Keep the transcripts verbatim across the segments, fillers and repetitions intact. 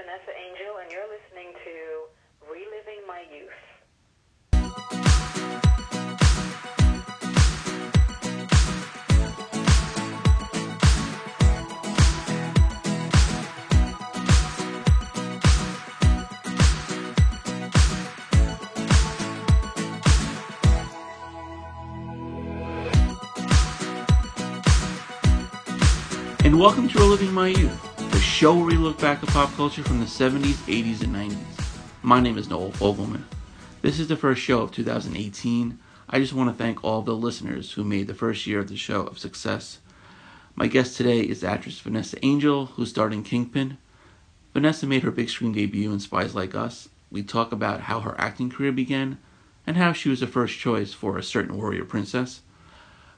Vanessa Angel, and you're listening to Reliving My Youth. And welcome to Reliving My Youth, the show where we look back at pop culture from the seventies, eighties, and nineties. My name is Noel Fogelman. This is the first show of two thousand eighteen. I just want to thank all of the listeners who made the first year of the show a success. My guest today is actress Vanessa Angel, who starred in Kingpin. Vanessa made her big screen debut in Spies Like Us. We talk about how her acting career began and how she was the first choice for a certain warrior princess.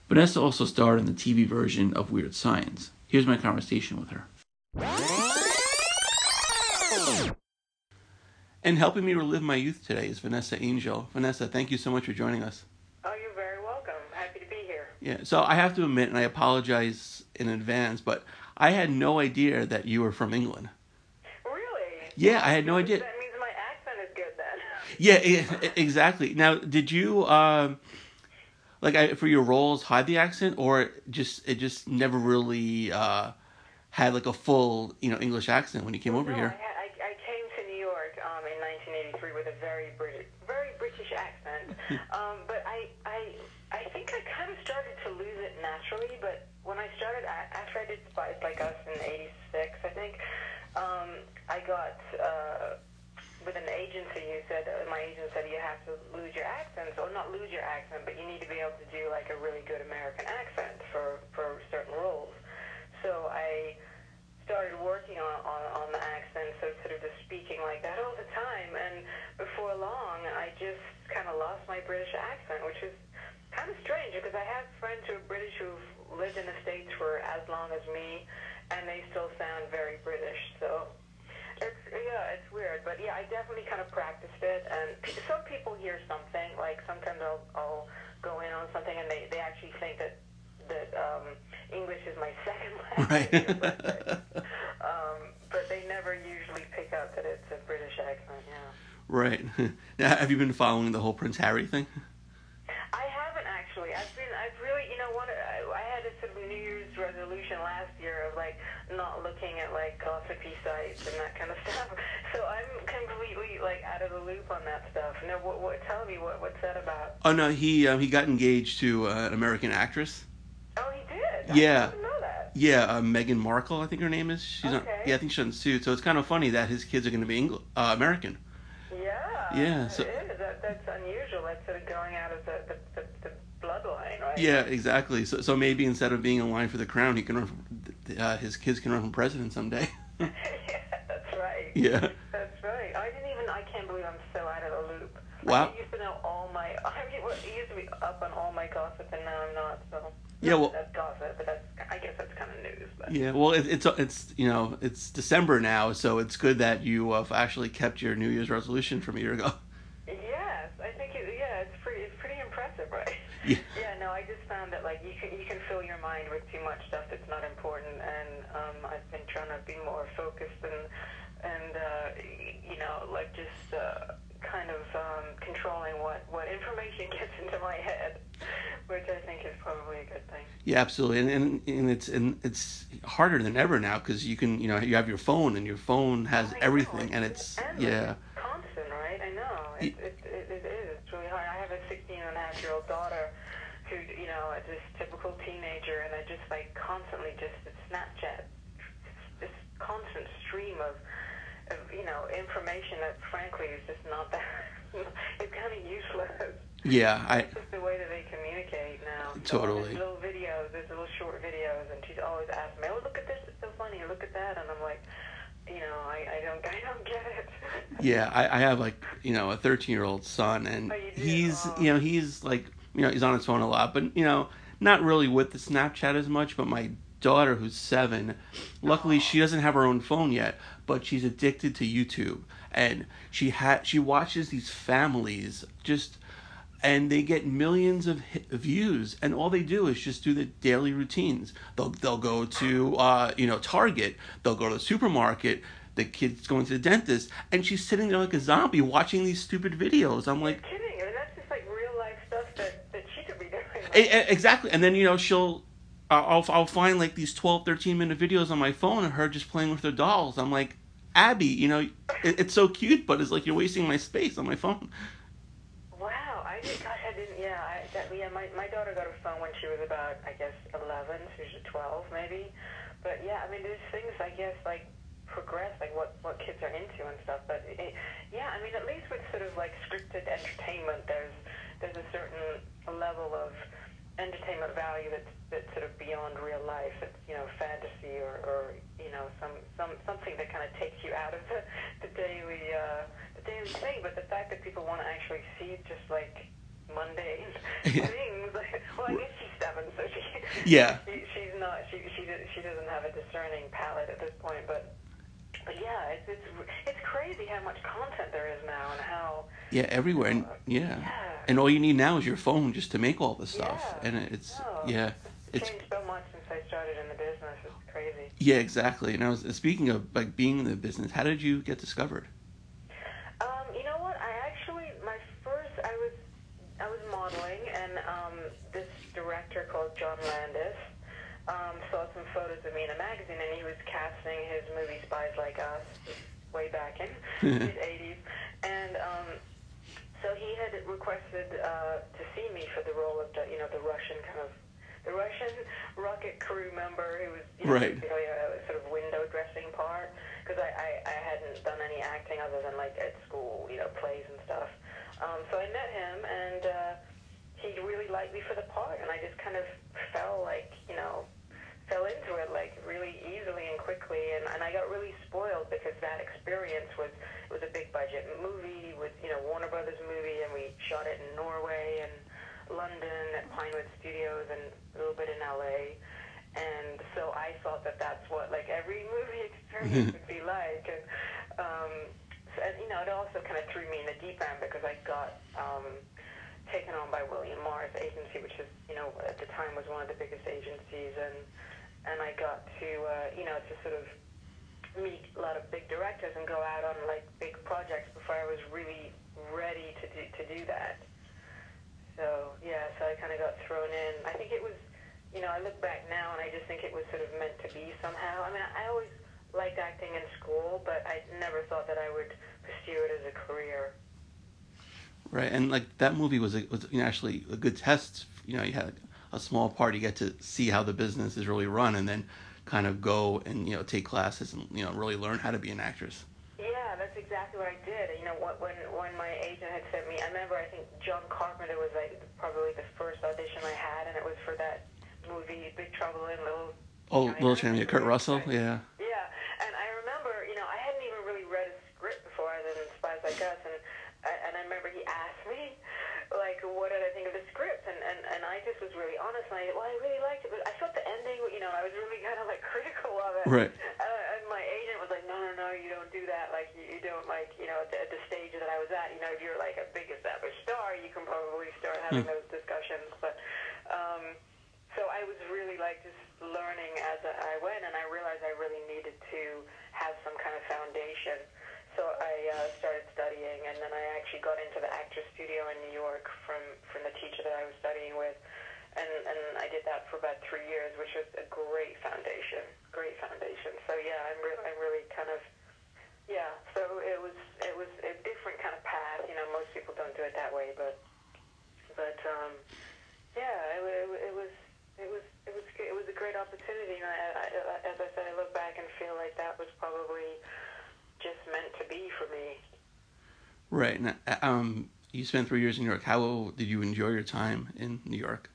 Vanessa also starred in the T V version of Weird Science. Here's my conversation with her. And helping me relive my youth today is Vanessa Angel. Vanessa, thank you so much for joining us. Oh, you're very welcome. Happy to be here. Yeah, so I have to admit, and I apologize in advance, but I had no idea that you were from England. Really? Yeah, I had no idea. That means my accent is good then. Yeah, exactly. Now, did you... Um, Like, I, for your roles, hide the accent, or just it just never really uh, had, like, a full, you know, English accent when you came well, over no, here? I, I, I came to New York um, in nineteen eighty-three with a very British, very British accent, um, but I, I I think I kind of started to lose it naturally, but when I started, after I did Spies Like Us in eighty-six, I think, um, I got... Uh, with an agency who said, uh, my agent said, you have to lose your accent, or not lose your accent, but you need to be able to do like a really good American accent for, for certain roles. So I started working on, on, on the accent, so sort of just speaking like that all the time, and before long, I just kind of lost my British accent, which is kind of strange, because I have friends who are British who've lived in the States for as long as me, and they still sound very British, so... It's, yeah, it's weird, but yeah, I definitely kind of practiced it, and p- some people hear something, like sometimes I'll, I'll go in on something and they, they actually think that that um, English is my second language, right. but, um, but they never usually pick up that it's a British accent, yeah. Right. Now, have you been following the whole Prince Harry thing? I haven't actually. I've been, I've really, you know, what, I, I had a sort of New Year's resolution last year of like, not looking at like gossipy sites and that kind of stuff. So I'm completely like out of the loop on that stuff. Now, what? what tell me what, what's that about? Oh no, he um, he got engaged to uh, an American actress. Oh, he did. Yeah. I didn't know that. Yeah, uh, Meghan Markle, I think her name is. She's okay. On, yeah, I think she's on Suits. So it's kind of funny that his kids are going to be Engl- uh, American. Yeah. Yeah. So it is. That, that's unusual. That's sort of going out of the the, the, the bloodline, right? Yeah, exactly. So so maybe instead of being in line for the crown, he can run. From, Uh, his kids can run for president someday. Yeah, that's right. Yeah. That's right. I didn't even, I can't believe I'm so out of the loop. Wow. I used to know all my, I used to be up on all my gossip, and now I'm not, so. Yeah, well. That's gossip, but that's, I guess that's kind of news. But. Yeah, well, it, it's, it's you know, it's December now, so it's good that you uh, actually kept your New Year's resolution from a year ago. Yes, I think, it, yeah, it's pretty, it's pretty impressive, right? Yeah. Yeah, no, I just found that, like, you can, you can fill your mind with too much stuff that's not important, and um, I've been trying to be more focused and, and uh, you know, like, just uh, kind of um, controlling what, what information gets into my head, which I think is probably a good thing. Yeah, absolutely, and and, and it's and it's harder than ever now, because you can, you know, you have your phone, and your phone has I everything, know. and it's, and yeah. It's constant, right? I know, it's, it, it, it is, it's really hard. I have a sixteen and a half year old daughter, who, you know, a just typical teenager, and I just, like, constantly just, it's Snapchat, this constant stream of, of, you know, information that, frankly, is just not that, it's kind of useless. Yeah, I... It's just the way that they communicate now. Totally. So there's little videos, there's little short videos, and she's always asking me, oh, look at this, it's so funny, look at that, and I'm like, you know, I, I don't, I don't get it. Yeah, I, I have, like, you know, a thirteen-year-old son, and oh, you do? he's, oh. you know, he's, like... You know, he's on his phone a lot, but, you know, not really with the Snapchat as much, but my daughter, who's seven, luckily Aww. She doesn't have her own phone yet, but she's addicted to YouTube, and she ha- she watches these families just, and they get millions of hit- views, and all they do is just do the daily routines. They'll, they'll go to, uh, you know, Target, they'll go to the supermarket, the kid's going to the dentist, and she's sitting there like a zombie watching these stupid videos. I'm like, you're kidding. I mean, that's just like real life stuff that, that she could be doing. Like, exactly. And then, you know, she'll, uh, I'll, I'll find like these twelve, thirteen minute videos on my phone of her just playing with her dolls. I'm like, Abby, you know, it, it's so cute, but it's like you're wasting my space on my phone. Wow. I didn't, gosh, I didn't, yeah. I, that, yeah my, my daughter got a phone when she was about, I guess, eleven, so she was twelve maybe. But yeah, I mean, there's things, I guess, like, progress, like what what kids are into and stuff, but it, yeah, I mean, at least with sort of like scripted entertainment, there's there's a certain level of entertainment value that's that's sort of beyond real life. It's, you know, fantasy or, or you know, some some something that kind of takes you out of the, the daily uh, the daily thing. But the fact that people want to actually see just like mundane things, like, well, I guess she's seven, so she yeah she, she's not she she she doesn't have a discerning palate at this point, but. But yeah, it's, it's it's crazy how much content there is now and how... Yeah, everywhere. And, yeah. yeah. And all you need now is your phone just to make all this stuff. Yeah. And it's... No. Yeah. It's, it's changed so much since I started in the business. It's crazy. Yeah, exactly. And I was speaking of like being in the business, how did you get discovered? Um, you know what? I actually... My first... I was I was modeling, and um, this director called John Landis... Um, saw some photos of me in a magazine, and he was casting his movie Spies Like Us way back in his eighties, and um, so he had requested uh, to see me for the role of the, you know, the Russian kind of the Russian rocket crew member who was, you know, right. basically a sort of window dressing part, because I, I, I hadn't done any acting other than like at school, you know, plays and stuff. Um, so I met him, and uh, he really liked me for the part, and I just kind of fell like you know. fell into it like really easily and quickly, and, and I got really spoiled because that experience was it was a big budget movie with you know Warner Brothers movie, and we shot it in Norway and London at Pinewood Studios and a little bit in L A, and so I thought that that's what like every movie experience would be like, and um, so, and you know it also kind of threw me in the deep end because I got um, taken on by William Morris Agency, which is you know at the time was one of the biggest agencies, and And I got to, uh, you know, to sort of meet a lot of big directors and go out on, like, big projects before I was really ready to do, to do that. So, yeah, so I kind of got thrown in. I think it was, you know, I look back now and I just think it was sort of meant to be somehow. I mean, I always liked acting in school, but I never thought that I would pursue it as a career. Right, and, like, that movie was, a, was you know, actually a good test. You know, you had... a small part, you get to see how the business is really run, and then kind of go and you know take classes and you know really learn how to be an actress. Yeah, that's exactly what I did. You know, when when my agent had sent me, I remember I think John Carpenter was like probably the first audition I had, and it was for that movie Big Trouble in Little. Oh, China. Little China, Kurt Russell, yeah. Yeah, and I remember, you know, I hadn't even really read a script before other than Spies Like Us, and and I remember he asked me. Like, what did I think of the script? And, and, and I just was really honest, and I, well, I really liked it, but I thought the ending, you know, I was really kind of, like, critical of it. Right. Uh, and my agent was like, no, no, no, you don't do that. Like, you, you don't, like, you know, at the, at the stage that I was at, you know, if you're, like, a big established star, you can probably start having mm. those discussions. But, um, so I was really, like, just learning as I went, and I realized I really needed to have some kind of foundation. So I uh, started studying, and then I actually got into the Actors Studio in New York from, from the teacher that I was studying with, and, and I did that for about three years, which was a great foundation, great foundation. So yeah, I'm re- I'm really kind of, yeah. So it was it was a different kind of path, you know. Most people don't do it that way, but but um, yeah, it, it, it was it was it was it was a great opportunity, and I, I, as I said, I look back and feel like that was probably. Just meant to be for me. Right. Now, um, you spent three years in New York. How did you enjoy your time in New York?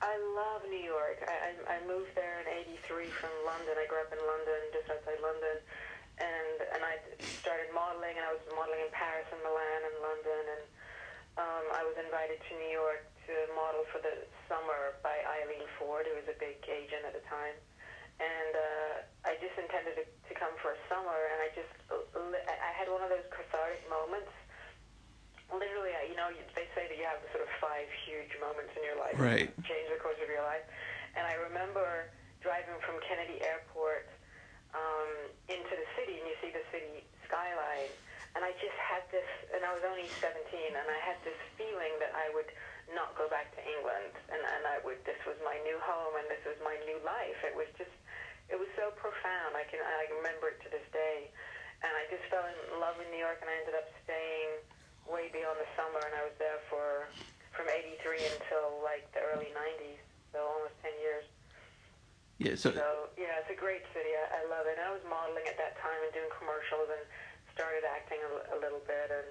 I love New York. I I, I moved there in eighty-three from London. I grew up in London, just outside London, and and I started modeling. And I was modeling in Paris and Milan and London, and um, I was invited to New York to model for the summer by Eileen Ford, who was a big agent at the time. And uh, I just intended to, to come for a summer, and I just, I had one of those cathartic moments. Literally, you know, they say that you have sort of five huge moments in your life. Right. That change the course of your life. And I remember driving from Kennedy Airport um, into the city, and you see this I was only seventeen, and I had this feeling that I would not go back to England, and, and I would, this was my new home, and this was my new life. It was just, it was so profound. I can, I remember it to this day. And I just fell in love with New York, and I ended up staying way beyond the summer, and I was there for, from eighty-three until like the early nineties, so almost ten years. Yeah, so, so yeah, it's a great city. I, I love it. And I was modeling at that time and doing commercials and started acting a, a little bit, and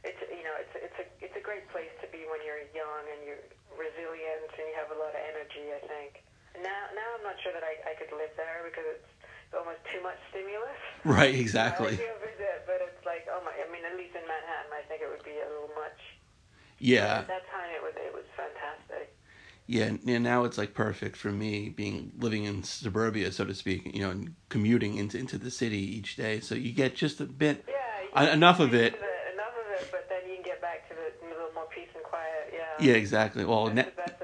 it's, you know, it's, it's a, it's a great place to be when you're young and you're resilient and you have a lot of energy, I think. Now, now I'm not sure that I, I could live there because it's almost too much stimulus. Right, exactly. Uh, I visit, but it's like, oh my, I mean, at least in Manhattan, I think it would be a little much. Yeah. But at that time, it was it was fantastic. Yeah, and now it's like perfect for me, being living in suburbia, so to speak, you know, and commuting into into the city each day. So you get just a bit, yeah, uh, enough of it. The, enough of it, but then you can get back to the little more peace and quiet. Yeah. Yeah, exactly. Well, that's, na- that's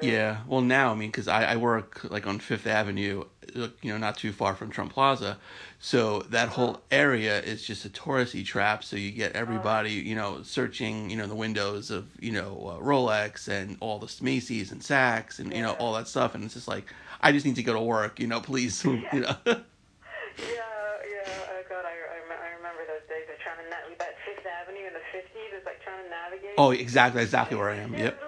yeah, well now, I mean, because I, I work like on Fifth Avenue, you know, not too far from Trump Plaza, so that whole area is just a touristy trap, so you get everybody, you know, searching, you know, the windows of, you know, uh, Rolex and all the Macy's and Saks and, you know, all that stuff, and it's just like, I just need to go to work, you know, please, you know. Yeah, yeah, oh God, I, I remember those days of trying to navigate that Fifth Avenue in the fifties, it's like trying to navigate. Oh, exactly, exactly where I am, yep.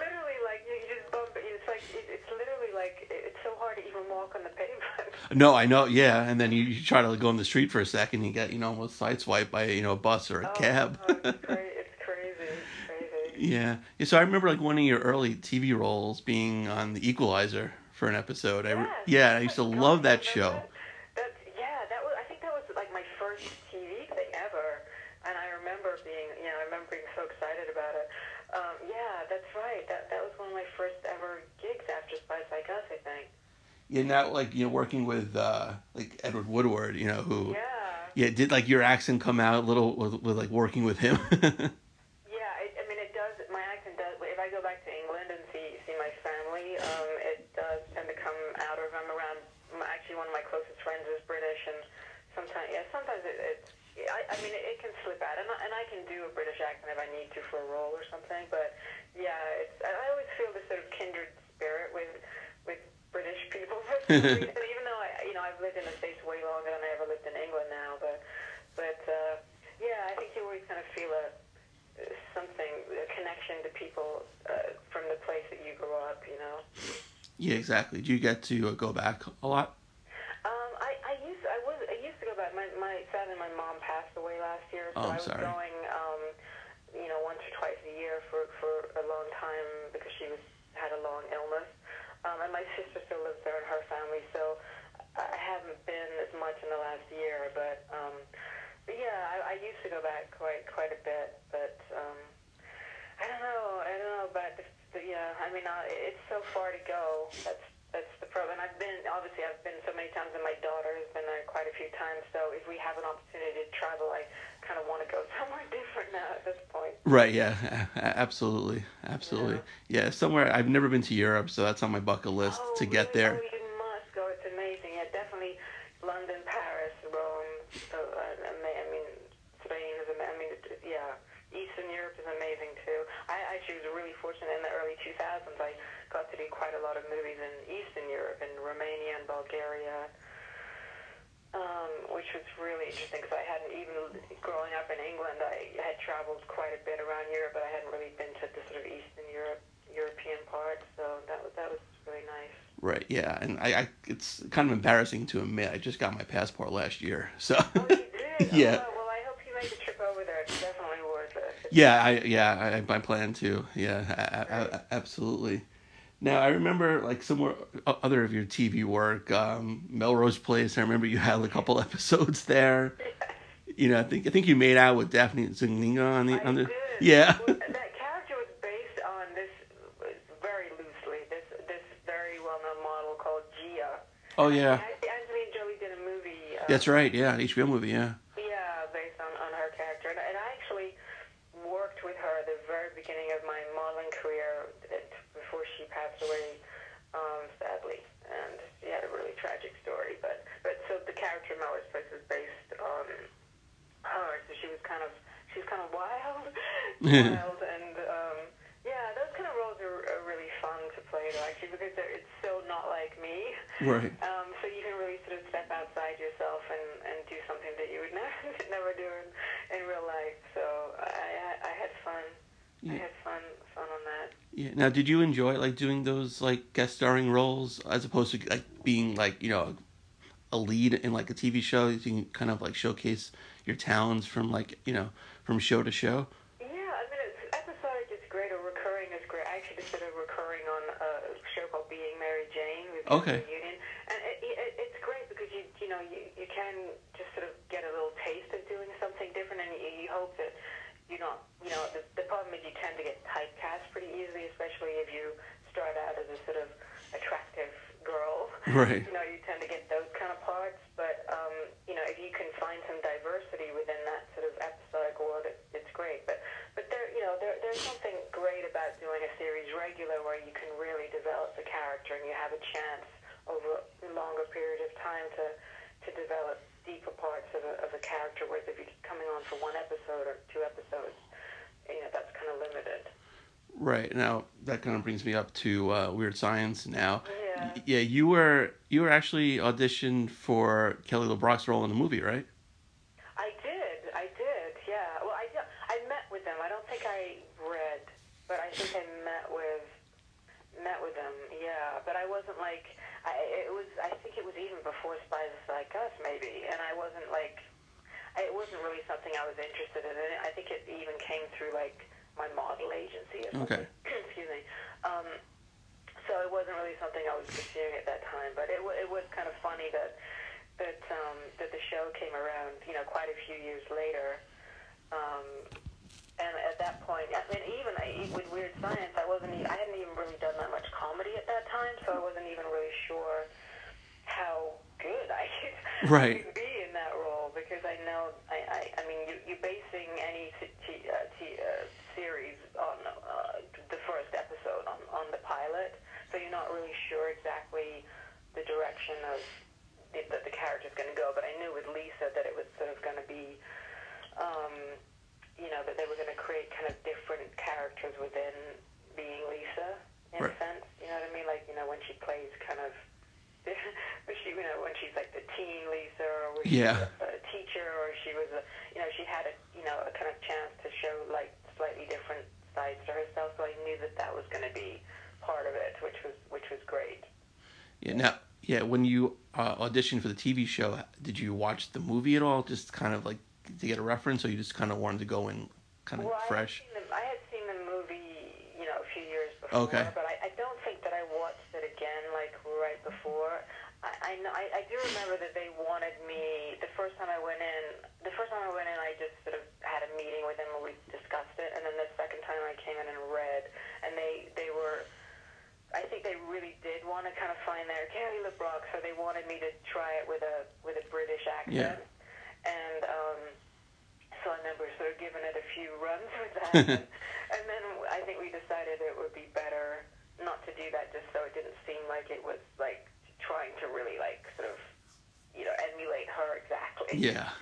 No, I know, yeah, and then you, you try to go on the street for a second, you get, you know, almost sideswiped by, you know, a bus or a oh, cab. Oh, it's, cra- it's crazy, it's crazy. Yeah. yeah, so I remember, like, one of your early T V roles being on The Equalizer for an episode. Yes. I, yeah, I used to God, love that show. That, that, yeah, that was, I think that was, like, my first T V thing ever, and I remember being, you know, I remember being so excited about it. Um, yeah, that's right, that, that was one of my first ever gigs after Spies Like Us, I think. Yeah, now, like, you know, working with, uh, like, Edward Woodward, you know, who... Yeah. Yeah, did, like, your accent come out a little with, with like, working with him? Yeah, it, I mean, it does, my accent does, if I go back to England and see see my family, um, it does tend to come out, or if I'm around, actually one of my closest friends is British, and sometimes, yeah, sometimes it, it I, I mean, it, it can slip out, and I, and I can do a British accent if I need to for a role or something, but, yeah, it's, I always feel this sort of kindred spirit with... British people for some reason, even though I, you know, I've lived in the States way longer than I ever lived in England now, but, but uh, yeah, I think you always kind of feel a something, a connection to people uh, from the place that you grew up, you know. Yeah, exactly. Do you get to uh, go back a lot? Um, I, I used I was I used to go back. My my sadly, my mom passed away last year, so oh, I'm I was sorry. going, um, you know, once or twice a year for for a long time because she was had a long illness. Um, and my sister still lives there in her family, so I haven't been as much in the last year. But, um, but yeah, I, I used to go back quite quite a bit. But um, I don't know, I don't know about the, the, yeah. I mean, I, it's so far to go. That's that's the problem. I've been obviously I've been so many times, and my daughter has been there quite a few times. So if we have an opportunity to travel, I kind of want to go somewhere different now at this point. Right, yeah, absolutely, absolutely. Yeah, yeah, somewhere, I've never been to Europe, so that's on my bucket list oh, to get really? there. Oh, you must go, it's amazing. Yeah, definitely London, Paris, Rome, so, uh, I mean, Spain is amazing, I mean, yeah, Eastern Europe is amazing too. I actually was really fortunate in the early two thousands, I got to do quite a lot of movies in Eastern Europe, in Romania and Bulgaria. Um, which was really interesting because I hadn't even, growing up in England, I had traveled quite a bit around Europe, but I hadn't really been to the sort of Eastern Europe, European part, so that was, that was really nice. Right, yeah, and I, I it's kind of embarrassing to admit, I just got my passport last year, so. Oh, you did? Yeah. Oh, well, I hope you make a trip over there, it's definitely worth it. Yeah, I, yeah, I, I plan to, yeah, I, right. I, I, absolutely. Now, I remember, like, some other of your T V work, um, Melrose Place. I remember you had a couple episodes there. Yes. You know, I think I think you made out with Daphne Zuniga on the... I on the, did. Yeah. Well, that character was based on this, very loosely, this this very well-known model called Gia. Oh, yeah. Anthony and Joey did a movie. Um, That's right, yeah, an H B O movie, yeah. Yeah, based on, on her character. And, and I actually worked with her at the very beginning of my modeling career, passed away, um, sadly, and she had a really tragic story, but, but so the character Melrose Place was based on her, so she was kind of, she she's kind of wild, wild, and um, yeah, those kind of roles are, are really fun to play, though, actually, because they're, it's so not like me. Right. Um, so you can really sort of step outside yourself and, and do something that you would never never do in, in real life. So I I had fun. Yeah. I had fun fun on that. Yeah. Now, did you enjoy like doing those like guest starring roles as opposed to like being like, you know, a lead in like a T V show? You can kind of like showcase your talents from like, you know, from show to show. Yeah, I mean, it's, episodic is great, or recurring is great. I actually just did a recurring on a show called Being Mary Jane with okay. the Union, and it, it, it's great because you you know you, you can just sort of get a little taste of doing something different, and you, you hope that you're not, you know, the, the problem is you tend to get typecast pretty easily, especially if you start out as a sort of attractive girl. Right. You know, you tend to get those kind of parts, but um, you know, if you can find some diversity within that sort of episodic world, it, it's great. But but there, you know, there there's something great about doing a series regular where you can really develop the character and you have a chance over a longer period of time to to develop deeper parts of a of a character. Whereas if you're coming on for one episode or two episodes, you know, that's kind of limited. Right. Now that kind of brings me up to uh, Weird Science now. Yeah. Y- yeah, you were you were actually auditioned for Kelly LeBrock's role in the movie, right? I did. I did. Yeah. Well, I I met with them. I don't think I read, but I think I met with met with them. Yeah, but I wasn't like I it was I think it was even before Spies Like Us maybe, and I wasn't like it wasn't really something I was interested in. And I think it even came through like my model agency. Okay. Excuse me. Um, so it wasn't really something I was pursuing at that time, but it w- it was kind of funny that that um, that the show came around, you know, quite a few years later. Um, and at that point, I mean, even I, with Weird Science, I wasn't even, I hadn't even really done that much comedy at that time, so I wasn't even really sure how good I could right. be in that role, because I know I I, I mean you you basing any t- uh, t- uh, series on uh, the first episode, on, on the pilot, so you're not really sure exactly the direction of the, that the character's going to go, but I knew with Lisa that it was sort of going to be, um, you know, that they were going to create kind of different characters within being Lisa, in right. a sense, you know what I mean, like, you know, when she plays kind of, she, you know, when she's like the teen Lisa, or when yeah. she was a teacher, or she was a, you know, she had a, you know, a kind of chance to show, like, slightly different sides to herself, so I knew that that was going to be part of it, which was which was great. Yeah. Now, yeah, when you uh, auditioned for the T V show, did you watch the movie at all? Just kind of like to get a reference, or you just kind of wanted to go in kind of well, fresh? I had, the, I had seen the movie, you know, a few years before, okay. but I, I don't think that I watched it again like right before. I, I know I, I do remember that they wanted me the first time I went in. The first time I went in, I just sort of had a meeting with them where we discussed it, and then the second time I came in and read, and they they were, I think they really did want to kind of find their Kelly LeBrock, so they wanted me to try it with a with a British accent, yeah. and um, so I remember sort of giving it a few runs with that, and, and then I think we decided it would be better not to do that, just so it didn't seem like it was like trying to really like sort of, you know, emulate her exactly. Yeah.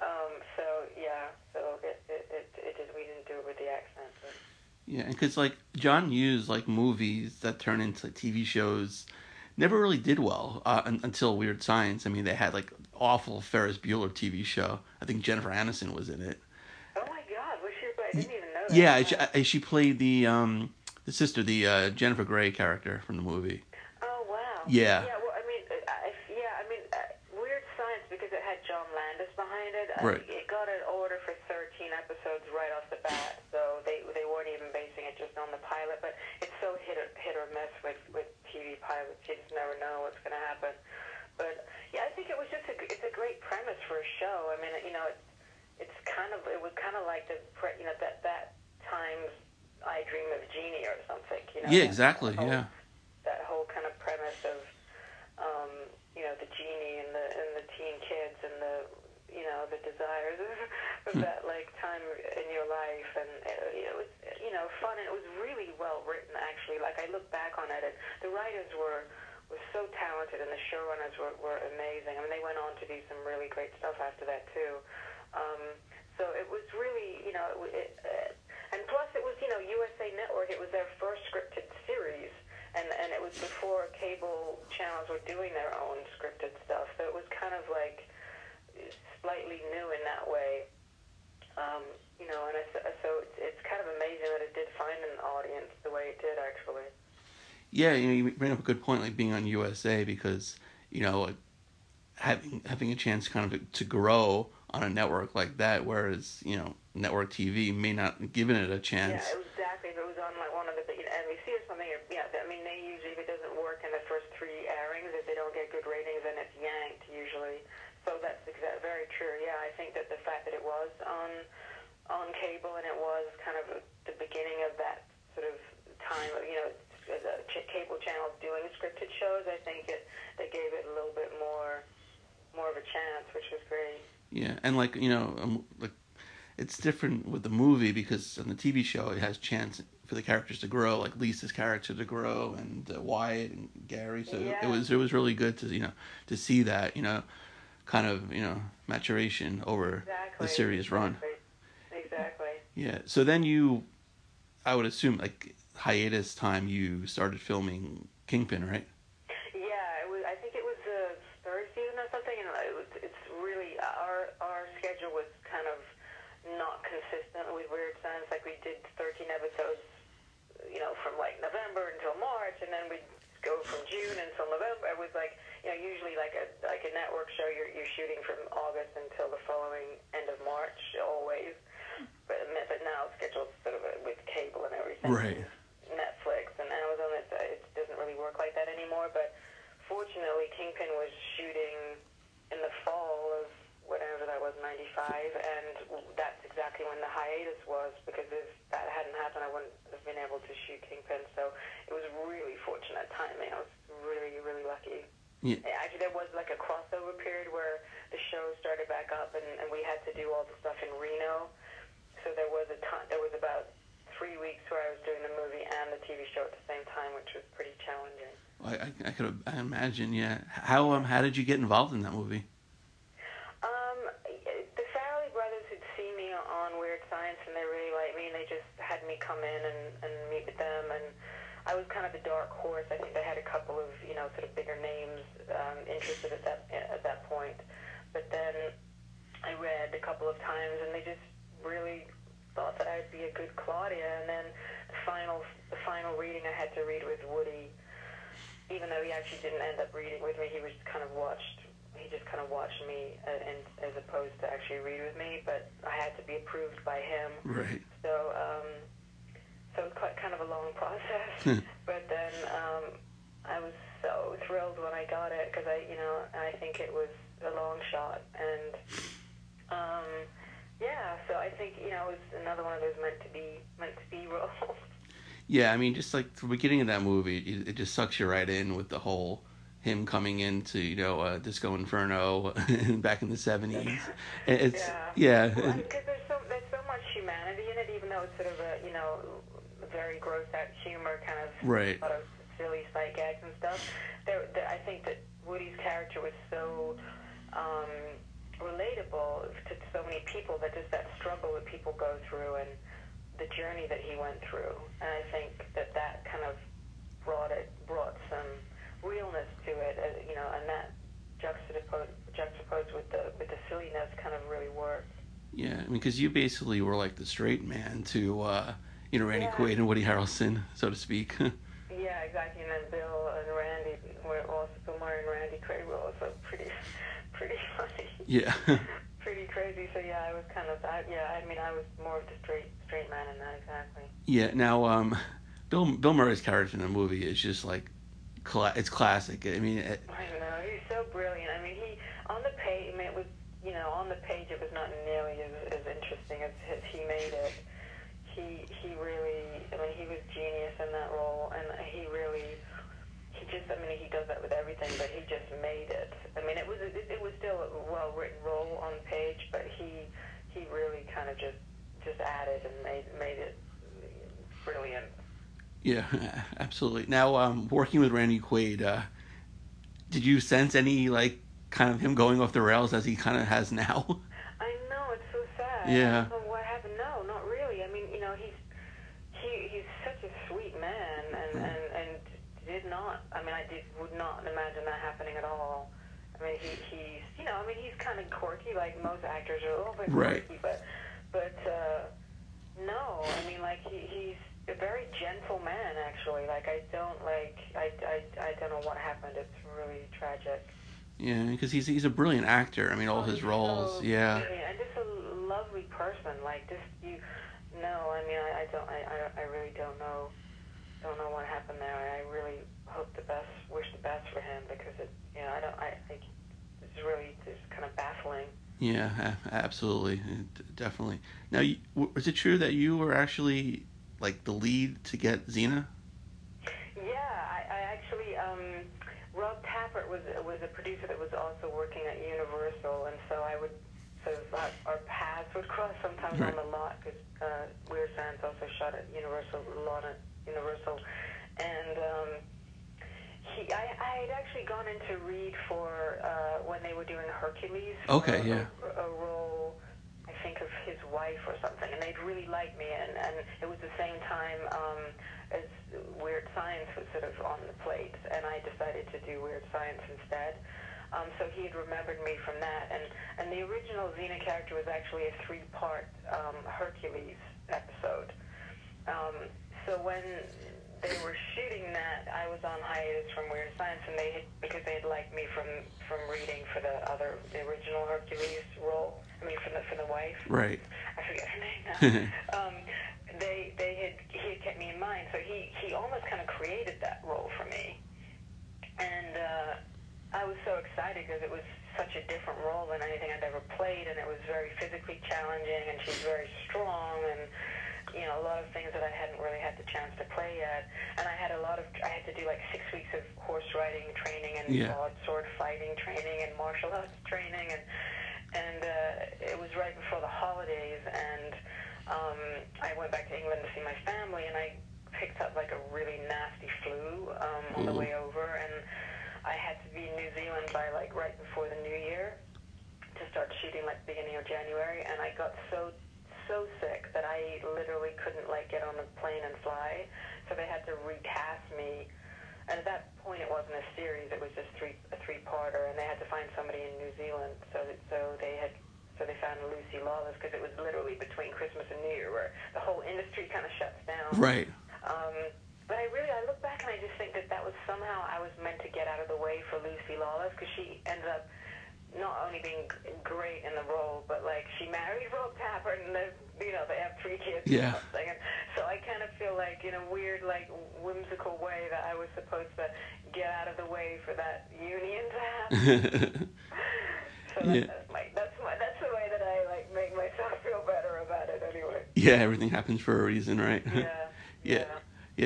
Um. So yeah. So it it it, it did. We didn't do it with the accent. But. Yeah, because like John Hughes, like movies that turn into T V shows, never really did well uh, un- until Weird Science. I mean, they had like awful Ferris Bueller T V show. I think Jennifer Aniston was in it. Oh my God! Was she? I didn't even know that. Yeah, she, I, she played the um the sister, the uh, Jennifer Grey character from the movie. Oh wow. Yeah. Yeah. Right. It got an order for thirteen episodes right off the bat, so they they weren't even basing it just on the pilot. But it's so hit or, hit or miss with, with T V pilots; you just never know what's going to happen. But yeah, I think it was just a it's a great premise for a show. I mean, you know, it's it's kind of it was kind of like the you know that that times I Dream of Jeannie or something. You know? Yeah, exactly. That whole, yeah. That whole kind of premise of um, you know the genie and the and the teen kids and the you know, the desires of that, like, time in your life, and it, it was, you know, fun, and it was really well written, actually. Like, I look back on it, and the writers were, were so talented, and the showrunners were, were amazing. I mean, they went on to do some really great stuff after that, too. Um, so it was really, you you know, it, it, uh, and plus it was, you know, U S A Network. It was their first scripted series, and and it was before cable channels were doing their own scripted stuff. So it was kind of like slightly new in that way, um, you know. And I, so it's, it's kind of amazing that it did find an audience the way it did, actually. Yeah, you know, you bring up a good point, like being on U S A, because, you know, having having a chance kind of to grow on a network like that, whereas, you know, network T V may not have given it a chance. Yeah, exactly. If it was on like one of the big, you know, N B C or something, or, yeah, I mean, they usually, if it doesn't work in the first three airings, if they don't get good ratings, then it's yanked usually. So that's exact, very true. Yeah, I think that the fact that it was on on cable and it was kind of the beginning of that sort of time of, you know, the ch- cable channels doing scripted shows, I think it they gave it a little bit more more of a chance, which was great. Yeah, and like, you know, um, like it's different with the movie, because on the T V show it has chance for the characters to grow, like Lisa's character to grow, and uh, Wyatt and Gary. So yeah. it was it was really good to you know to see that you know kind of you know maturation over exactly. the series run. Exactly. Yeah. So then you, I would assume like. hiatus time, you started filming Kingpin, right? Yeah, it was, I think it was the third season or something, and it was, it's really, our our schedule was kind of not consistent with Weird Science. Like we did thirteen episodes, you know, from like November until March, and then we'd go from June until November. It was like, you know, usually like a like a network show, you're you're shooting from August until the following end of March, always. But, but now it's scheduled sort of with cable and everything. Right. Netflix and Amazon, it, it doesn't really work like that anymore, but fortunately Kingpin was shooting in the fall of whatever that was, ninety-five, and that's exactly when the hiatus was, because if that hadn't happened I wouldn't have been able to shoot Kingpin, so it was really fortunate timing. I was really, really lucky. Yeah. Actually, there was like a crossover period where the show started back up and, and we had to do all the stuff in Reno, so there was a ton, there was about three weeks where I was doing the movie and the T V show at the same time, which was pretty challenging. I I, I could I imagine, yeah. How um how did you get involved in that movie? Um, the Farrelly brothers had seen me on Weird Science and they really liked me, and they just had me come in and, and meet with them, and I was kind of the dark horse. I think they had a couple of, you know, sort of bigger names um, interested at that at that point, but then I read a couple of times and they just really thought that I'd be a good Claudia, and then the final the final reading I had to read with Woody, even though he actually didn't end up reading with me. He was kind of watched. He just kind of watched me, uh, and, as opposed to actually read with me. But I had to be approved by him. Right. So, um, so it was quite kind of a long process. But then um, I was so thrilled when I got it, because I, you know, I think it was a long shot, and. Um, Yeah, so I think, you know, it was another one of those meant to be meant to be roles. Yeah, I mean, just like the beginning of that movie, it, it just sucks you right in with the whole him coming into, you know, uh, Disco Inferno back in the seventies. It's, yeah. Because yeah. Well, there's so there's so much humanity in it, even though it's sort of a, you know, very gross out humor kind of right. sort of silly sight gags and stuff. There, there, I think that Woody's character was so. Um, relatable to so many people, that just that struggle that people go through and the journey that he went through, and I think that that kind of brought it brought some realness to it, uh, you know, and that juxtaposed juxtaposed with the with the silliness kind of really worked. Yeah, I mean, because you basically were like the straight man to uh, you know Randy yeah. Quaid and Woody Harrelson, so to speak. Yeah, exactly, and then Bill and Randy were also Bill Murray and Randy Quaid were also pretty. Pretty funny. Yeah. Pretty crazy. So yeah, I was kind of that. Yeah, I mean, I was more of the straight straight man in that, exactly. Yeah. Now, um, Bill Bill Murray's character in the movie is just like, cla- it's classic. I mean. It, I know, he's so brilliant. I mean, he on the page. I mean, it was you know on the page it was not nearly as, as interesting as, as he made it. He he really. I mean, he was genius in that role, and he really. He just, I mean, he does that with everything, but he just made it. I mean, it was it, it was still a well-written role on page, but he he really kind of just just added and made made it brilliant. Yeah, absolutely. Now, um, working with Randy Quaid, uh, did you sense any like kind of him going off the rails as he kind of has now? I know, it's so sad. Yeah. I don't know what happened? No, no. know, he's he, he's such a sweet man, and, and, and did not, I mean, I did, would not imagine that happening at all. I mean, he, he's, you know, I mean, he's kind of quirky, like most actors are a little bit right. quirky, but, but uh, no, I mean, like, he, he's a very gentle man, actually. Like, I don't, like, I, I, I don't know what happened. It's really tragic. Yeah, because he's he's a brilliant actor. I mean, all oh, his roles, so, yeah. And just a lovely person. Like, just, you, no, I mean, I, I don't, I, I really don't know, don't know what happened there. I really hope the best, wish the best for him, because it, you know, I don't, I, I it's really just kind of baffling. Yeah, absolutely, definitely. Now, you, is it true that you were actually, like, the lead to get Xena? Yeah, I, I actually, um, Rob Tapert was was a producer that was also working at Universal, and so I would, so our, our paths would cross sometimes right. on the lot, because uh, Weird Science also shot at Universal, a lot at Universal, and um, he, I, I had actually gone in to read for, uh, when they were doing Hercules, okay, a, yeah. a, a role, I think, of his wife or something, and they'd really liked me, and, and it was the same time um, as Weird Science was sort of on the plate, and I decided to do Weird Science instead. Um, so he had remembered me from that, and, and the original Xena character was actually a three-part um, Hercules episode. Um, so when they were shooting that, I was on hiatus from Weird Science, and they had, because they had liked me from, from reading for the other, the original Hercules role. I mean, from the for the wife. Right. I forget her name now. um, they they had he had kept me in mind, so he, he almost kind of created that role for me, and uh, I was so excited because it was such a different role than anything I'd ever played, and it was very physically challenging, and she's very strong, and you know, a lot of things that I hadn't really had the chance to play yet, and I had a lot of, I had to do like six weeks of horse riding training and yeah. sword fighting training and martial arts training, and. And uh, it was right before the holidays, and um, I went back to England to see my family, and I picked up like a really nasty flu um, on the way over, and I had to be in New Zealand by like right before the New Year to start shooting like beginning of January, and I got so so sick that I literally couldn't like get on the plane and fly, so they had to recast me. And at that point, it wasn't a series; it was just three, a three-parter, and they had to find somebody in New Zealand. So, that, so they had, so they found Lucy Lawless, because it was literally between Christmas and New Year, where the whole industry kind of shuts down. Right. Um, but I really, I look back and I just think that that was somehow I was meant to get out of the way for Lucy Lawless, because she ended up not only being great in the role, but like she married Rob Tapert, and they, you know, they have three kids. Yeah. Or something. And so I kind of feel like, in a weird, like whimsical way, that I was supposed to get out of the way for that union to happen. So that, yeah. that's my, that's my, that's the way that I like make myself feel better about it, anyway. Yeah, everything happens for a reason, right? Yeah. yeah. Yeah.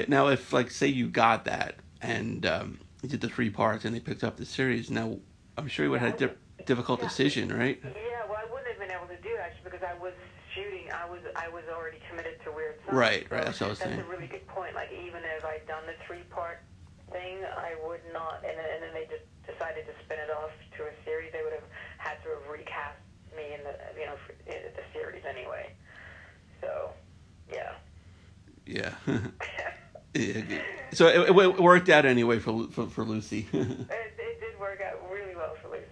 Yeah. Now, if like say you got that and um, you did the three parts and they picked up the series, now I'm sure you would yeah, have different. Difficult yeah. decision, right? Yeah, well, I wouldn't have been able to do it, actually, because I was shooting. I was I was already committed to Weird Science. Right, right. That's what I was that's saying. That's a really good point. Like, even if I'd done the three-part thing, I would not. And then, and then they just decided to spin it off to a series. They would have had to have recast me in the you know in the series anyway. So, yeah. Yeah. yeah. So it, it worked out anyway for for, for Lucy. it, it did work out really well for Lucy.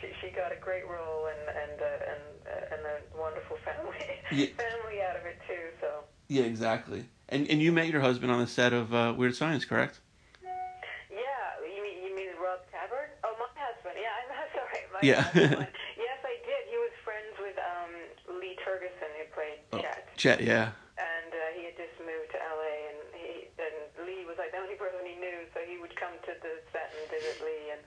She she got a great role and and uh, and uh, and a wonderful family yeah. family out of it too. So yeah, exactly. And and you met your husband on the set of uh, Weird Science, correct? Yeah, you mean you mean Rob Tapert? Oh, my husband. Yeah, I'm sorry. My yeah. husband. Yes, I did. He was friends with um, Lee Turgeson, who played oh, Chet. Chet, yeah. And uh, he had just moved to L A, and he and Lee was like the only person he knew, so he would come to the set and visit Lee and.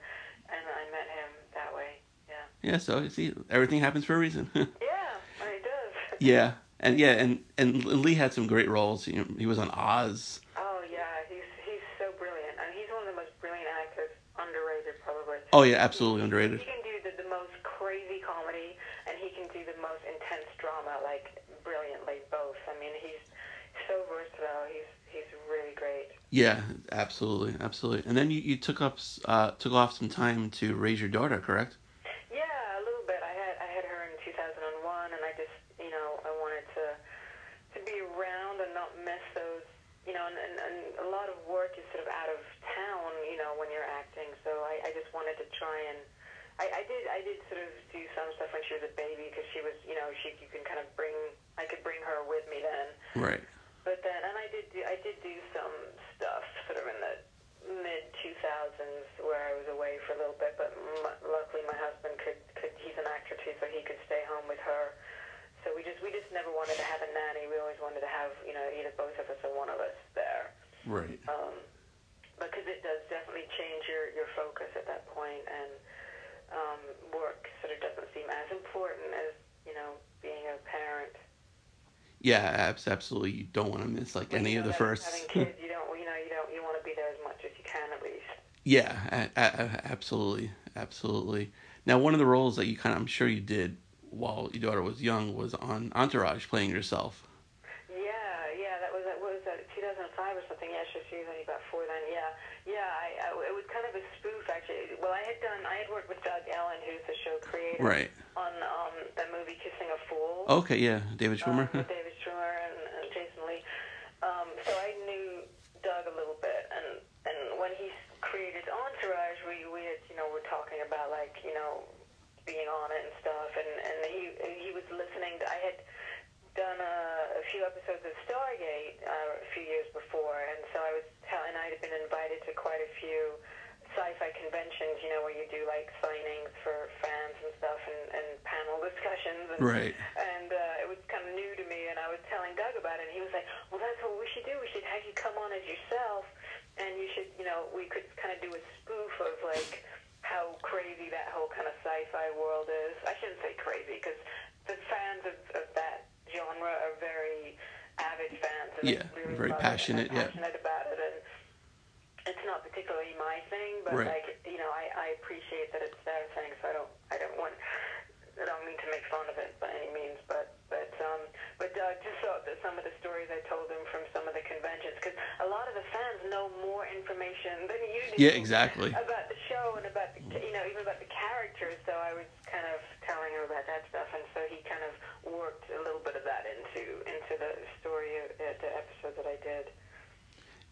And I met him that way, yeah. Yeah, so you see, everything happens for a reason. yeah, it does. yeah, and yeah, and, and Lee had some great roles. You know, he was on Oz. Oh yeah, he's he's so brilliant, and he's one of the most brilliant actors, underrated probably. Oh yeah, absolutely he, underrated. He can do the, the most crazy comedy, and he can do the most intense drama, like brilliantly both. I mean, he's so versatile. He's he's really great. Yeah, absolutely, absolutely. And then you, you took up uh, took off some time to raise your daughter, correct? Yeah, a little bit. I had I had her in two thousand one, and I just you know I wanted to to be around and not miss those, you know, and, and, and a lot of work is sort of out of town, you know, when you're acting. So I, I just wanted to try and, I, I did I did sort of do some stuff when she was a baby because she was, you know, she you can kind of bring, I could bring her with me then. Right. But then, and I did do, I did do some stuff sort of in the mid two thousands where I was away for a little bit, but m- luckily my husband could, could, he's an actor too, so he could stay home with her. So we just, we just never wanted to have a nanny. We always wanted to have, you know, either both of us or one of us there. Right. Um, because it does definitely change your, your focus at that point, and um, work sort of doesn't seem as important as, you know, being a parent. Yeah, absolutely. You don't want to miss like when any of the first. Having kids, you don't, you know, you don't, you want to be there as much as you can at least. Yeah, a- a- absolutely, absolutely. Now, one of the roles that you kind of, I'm sure you did while your daughter was young, was on Entourage, playing yourself. Yeah, yeah, that was that was that two thousand five or something. Yeah, she, she was only about four then. Yeah, yeah. I, I it was kind of a spoof actually. Well, I had done, I had worked with Doug Ellen, who's the show creator, right, on um that movie Kissing a Fool. Okay, yeah, David Schwimmer. Um, David Schwimmer and, and Jason Lee. Um, so I knew Doug a little bit, and and when he created Entourage, we we had, you know, we're talking about like, you know, being on it and stuff, and and he he was listening to, I had done a, a few episodes of Stargate uh, a few years before, and so I was telling, I had been invited to quite a few sci-fi conventions, you know, where you do like signings for fans and stuff, and, and panel discussions, and, right, and uh, it was kind of new to me, and I was telling Doug about it, and he was like, well, that's what we should do, we should have you come on as yourself, and you should, you know, we could kind of do a spoof of like how crazy that whole kind of sci-fi world is. I shouldn't say crazy, because the fans of, of that genre are very avid fans, and yeah, really very passionate, and yeah, passionate about it, and it's not particularly my thing, but right, like, you know, I, I appreciate that it's their thing, so I don't I don't want I don't mean to make fun of it by any means, but but um but Doug just thought that some of the stories I told him from some of the conventions, because a lot of the fans know more information than you do. Yeah, exactly. About the show and about the, you know, even about the characters. So I was kind of telling him about that stuff, and so he kind of worked a little bit of that into into the story of the, the episode that I did.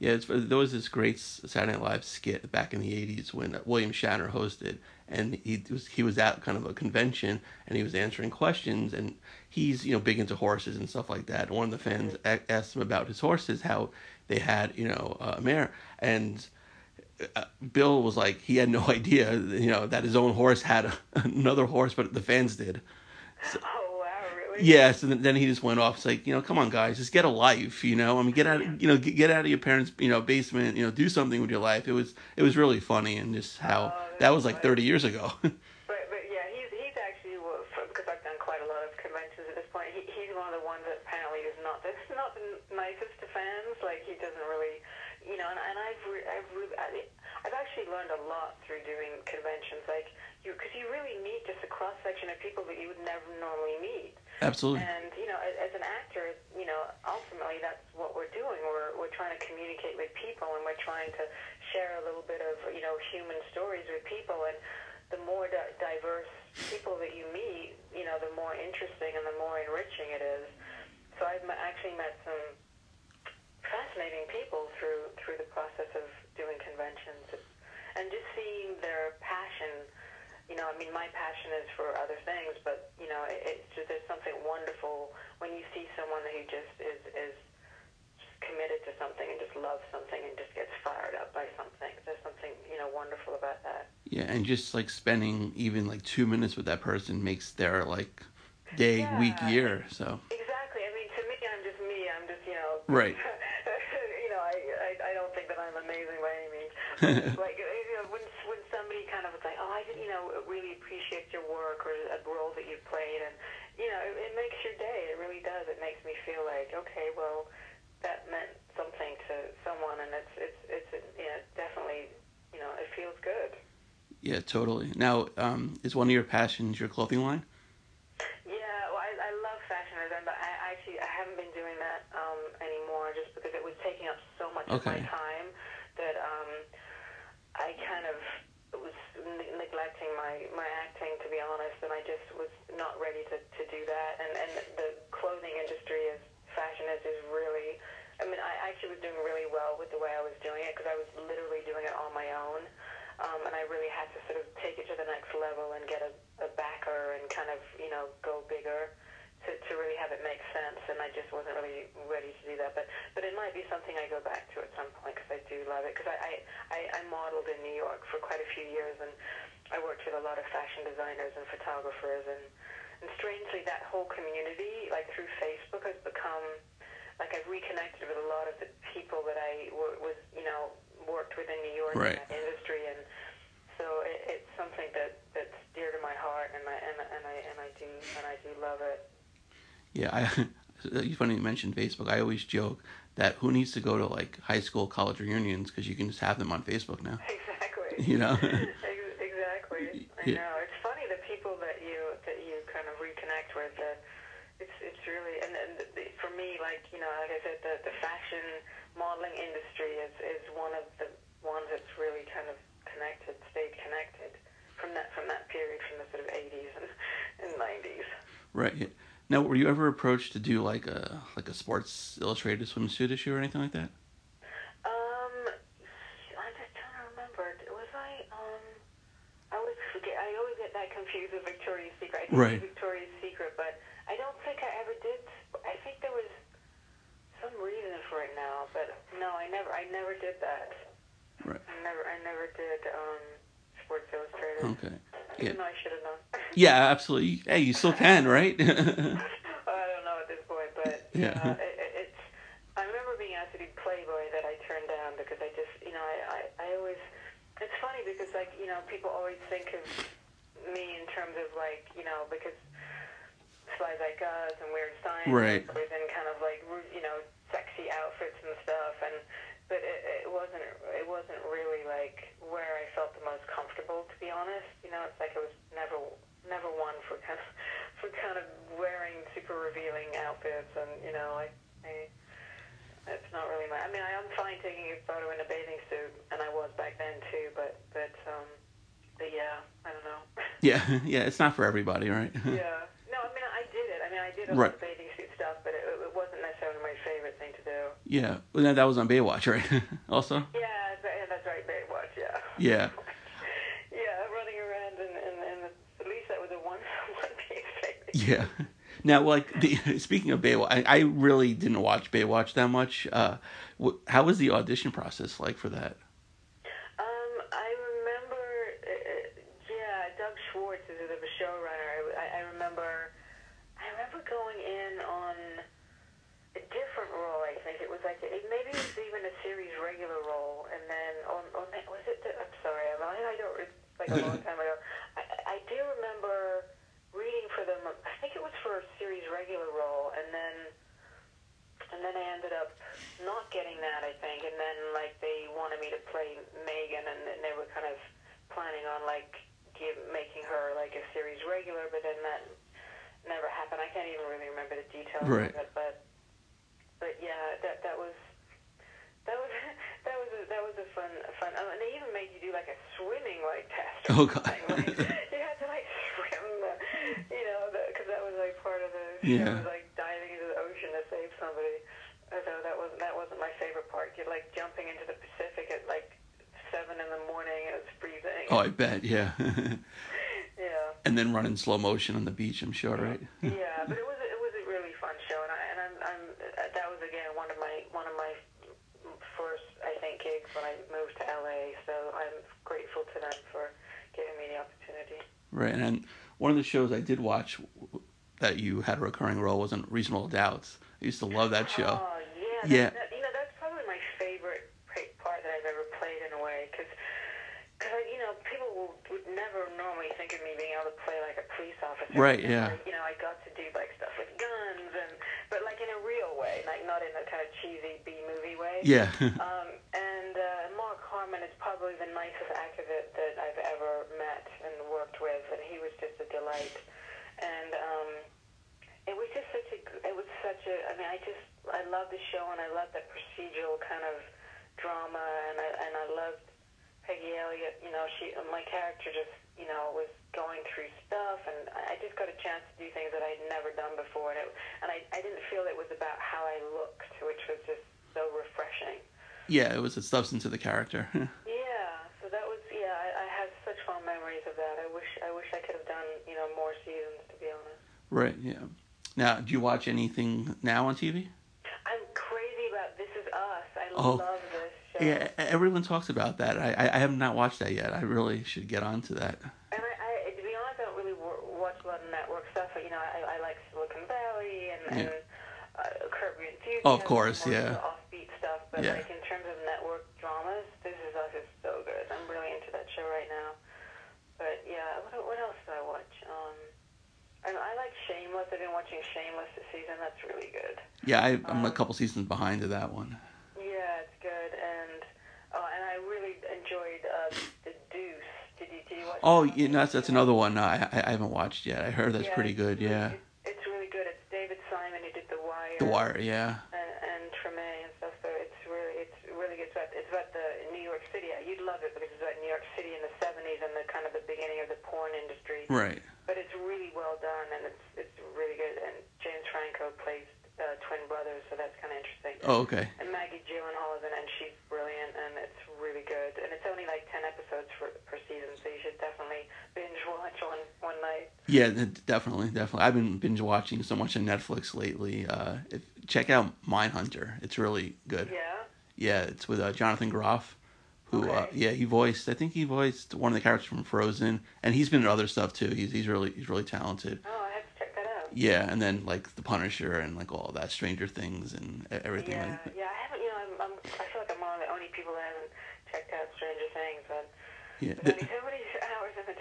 Yeah, it's, there was this great Saturday Night Live skit back in the eighties when William Shatner hosted, and he was he was at kind of a convention, and he was answering questions, and he's, you know, big into horses and stuff like that. And one of the fans a- asked him about his horses, how they had, you know, uh, a mare, and uh, Bill was like, he had no idea, you know, that his own horse had a, another horse, but the fans did. So, yeah, so then he just went off. It's like, you know, come on, guys, just get a life, you know. I mean, get out, of, you know, get out of your parents', you know, basement, you know, do something with your life. It was, it was really funny, and just how uh, that was like thirty years ago. but but yeah, he's he's actually, because I've done quite a lot of conventions at this point. He, he's one of the ones that apparently is not this not the nicest to fans. Like, he doesn't really, you know. And, and I've re, I've re, I've actually learned a lot through doing conventions. Like, you, because you really meet just a cross section of people that you would never normally meet. Absolutely. And, you know, as an actor, you know, ultimately that's what we're doing. We're we're trying to communicate with people, and we're trying to share a little bit of, you know, human stories with people. And the more di- diverse people that you meet, you know, the more interesting and the more enriching it is. So I've actually met some fascinating people through through the process of doing conventions, and just seeing their passion. You know, I mean, my passion is for other things, but, you know, it, it's just, there's something wonderful when you see someone who just is, is committed to something and just loves something and just gets fired up by something. There's something, you know, wonderful about that. Yeah, and just, like, spending even, like, two minutes with that person makes their, like, day, yeah, week, year, so. Exactly. I mean, to me, I'm just me. I'm just, you know. Right. You know, I, I, I don't think that I'm amazing by any means. But it's like, your work or a role that you've played, and, you know, it, it makes your day. It really does. It makes me feel like, okay, well, that meant something to someone, and it's it's it's yeah, you know, definitely, you know, it feels good. Yeah, totally. Now, um, is one of your passions your clothing line? Yeah, well, I, I love fashion design, but I actually I haven't been doing that um, anymore, just because it was taking up so much okay. of my time that um, I kind of. neglecting my, my acting, to be honest, and I just was not ready to, to do that, and, and the clothing industry is, fashion bigger to, to really have it make sense, and I just wasn't really ready to do that. But but it might be something I go back to at some point, because I do love it. Because I I, I I modeled in New York for quite a few years, and I worked with a lot of fashion designers and photographers, and, and strangely that whole community, like through Facebook, has become, like I've reconnected with a lot of the people that I w- was, you know, worked with in New York, right, in that industry, and so it, it's something that, that's dear to my heart, and I and, and I and I do and I do love it. Yeah, I, it's funny you mentioned Facebook. I always joke that who needs to go to like high school, college reunions, because you can just have them on Facebook now. Exactly. You know. Exactly. I yeah. know. It's funny the people that you that you kind of reconnect with. That it's it's really and, and for me, like, you know, like I said, the, the fashion modeling industry is, is one of the ones that's really kind of connected, stayed connected from that from that period, from the sort of eighties and, and nineties. Right. Now, were you ever approached to do like a like a Sports Illustrated swimsuit issue or anything like that? Um, I'm just trying to remember. Was I um? I always forget. I always get that confused with Victoria's Secret. I think right. Victoria's Secret, but I don't think I ever did. I think there was some reason for it now, but no, I never, I never did that. Right. I never, I never did um, Sports Illustrated. Okay. Yeah. Even though I should have known. Yeah, absolutely. Hey, you still can, right? I don't know at this point, but yeah, uh, it, it, it's. I remember being asked to do Playboy that I turned down because I just, you know, I, I, I always. It's funny because, like, you know, people always think of me in terms of, like, you know, because Spies Like Us and Weird Science, right, and kind of like, you know, sexy outfits and stuff, and but it, it wasn't it wasn't really like where I felt the most comfortable, to be honest. You know, it's like I was never never one for kind of for kind of wearing super revealing outfits, and you know, I, I it's not really my. I mean, I am fine taking a photo in a bathing suit, and I was back then too, but but um, but yeah, I don't know. Yeah, yeah, it's not for everybody, right? Yeah. I did all right. the bathing suit stuff, but it, it wasn't necessarily my favorite thing to do. Yeah, well, that was on Baywatch, right? Also. Yeah, that's right, Baywatch. Yeah. Yeah. Yeah, running around and and at least that was a one one piece thing. Yeah. Now, like the, speaking of Baywatch, I, I really didn't watch Baywatch that much. Uh, wh- how was the audition process like for that? A long time ago. I, I do remember reading for them. I think it was for a series regular role, and then and then I ended up not getting that, I think, and then like they wanted me to play Megan, and, and they were kind of planning on like give, making her like a series regular, but then that never happened. I can't even really remember the details right. of it, but but yeah, that that was that was that was a, that was a fun a fun. Oh, and they even made you do like a swimming like test. Or oh god! Like, you had to like swim, the, you know, because that was like part of the yeah. show, was like diving into the ocean to save somebody. Although that wasn't that wasn't my favorite part. You're like jumping into the Pacific at like seven in the morning and it's freezing. Oh, I bet, yeah. Yeah. And then run in slow motion on the beach. I'm sure, right? Yeah, but it was it was a really fun show, and I and I'm I'm that was again one of my one of my. gigs when I moved to L A, so I'm grateful to them for giving me the opportunity. Right, and one of the shows I did watch that you had a recurring role was in Reasonable Doubts. I used to love that show. Oh, yeah. Yeah. That, that, you know, that's probably my favorite part that I've ever played in a way, because, you know, people will, would never normally think of me being able to play, like, a police officer. Right, yeah. Like, you know, I got to do, like, stuff with guns, and but, like, in a real way, like, not in a kind of cheesy B-movie way. Yeah. um, the nicest actor that, that I've ever met and worked with, and he was just a delight. And um, it was just such a, it was such a, I mean, I just, I loved the show, and I loved that procedural kind of drama, and I and I loved Peggy Elliott. You know, she, my character just, you know, was going through stuff, and I just got a chance to do things that I'd never done before, and it, and I, I didn't feel it was about how I looked, which was just so refreshing. Yeah, it was the substance of the character. Right, yeah. Now, do you watch anything now on T V? I'm crazy about This Is Us. I oh, love this show. Yeah, everyone talks about that. I, I I have not watched that yet. I really should get onto that. And I, I to be honest, I don't really wor- watch a lot of network stuff. But, you know, I, I like Silicon Valley and, yeah. and uh, Curb Your Enthusiasm. Oh, of course, yeah. The offbeat stuff, but yeah. like in terms of network dramas, This Is Us is so good. I'm really into that show right now. But yeah, what what else do I watch? Um, I, I like Shameless. I've been watching Shameless this season. That's really good. Yeah, I, I'm um, a couple seasons behind to that one. Yeah, it's good, and oh, and I really enjoyed uh, The Deuce. Did you, did you watch? Oh, you know, that's that's another one I I, I haven't watched yet. I heard that's yeah, pretty good. Really, yeah, it's, it's really good. It's David Simon who did The Wire. The Wire, yeah. And and Tremaine and stuff. So it's really it's really good. It's about, it's about the New York City. You'd love it because it's about New York City in the seventies and the kind of the beginning of the porn industry. Right. But it's really well done, and it's it's really good. And James Franco plays uh, twin brothers, so that's kind of interesting. Oh, okay. And Maggie Gyllenhaal is in it, and she's brilliant, and it's really good. And it's only like ten episodes for, per season, so you should definitely binge watch one one night. Yeah, definitely, definitely. I've been binge watching so much on Netflix lately. Uh, if, check out Mindhunter. It's really good. Yeah. Yeah, it's with uh, Jonathan Groff. Who, okay. uh, yeah, he voiced, I think he voiced one of the characters from Frozen, and he's been in other stuff too. He's he's really he's really talented. Oh, I have to check that out. Yeah, and then like The Punisher and like all that, Stranger Things and everything. Yeah, like that. Yeah, I haven't, you know, I'm, I'm, I feel like I'm one of the only people that haven't checked out Stranger Things, but yeah. But so many hours in the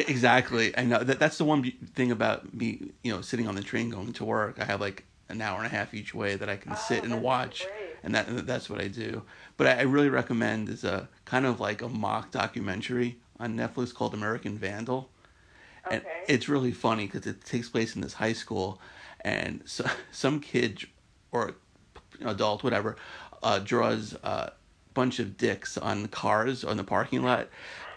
day. Exactly, I know. That, that's the one thing about me, you know, sitting on the train going to work. I have like an hour and a half each way that I can oh, sit and watch. Great. And that that's what I do. But I, I really recommend is a kind of like a mock documentary on Netflix called American Vandal. Okay. And it's really funny because it takes place in this high school. And so, some kid or adult, whatever, uh, draws a bunch of dicks on cars on the parking lot.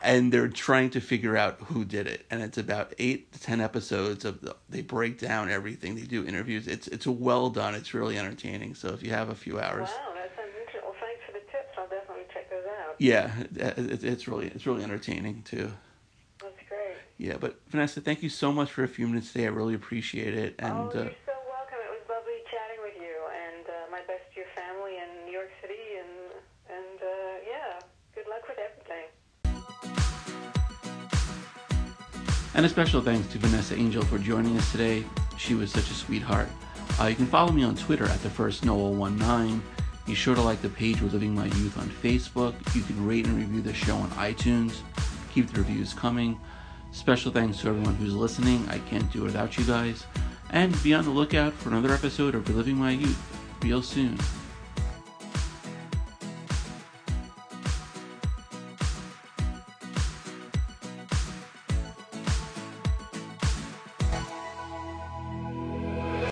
And they're trying to figure out who did it. And it's about eight to ten episodes of the, they break down everything. They do interviews. It's it's well done. It's really entertaining. So if you have a few hours. Wow, that sounds interesting. Well, thanks for the tips. I'll definitely check those out. Yeah, it, it's really it's really entertaining too. That's great. Yeah, but Vanessa, thank you so much for a few minutes today. I really appreciate it. And, oh, you're so welcome. It was lovely chatting with you. And uh, my best to your family in New York City. And, and uh, yeah, good luck with everything. And a special thanks to Vanessa Angel for joining us today. She was such a sweetheart. Uh, you can follow me on Twitter at the first Noel nineteen. Be sure to like the page Reliving My Youth on Facebook. You can rate and review the show on iTunes. Keep the reviews coming. Special thanks to everyone who's listening. I can't do it without you guys. And be on the lookout for another episode of Reliving My Youth real soon.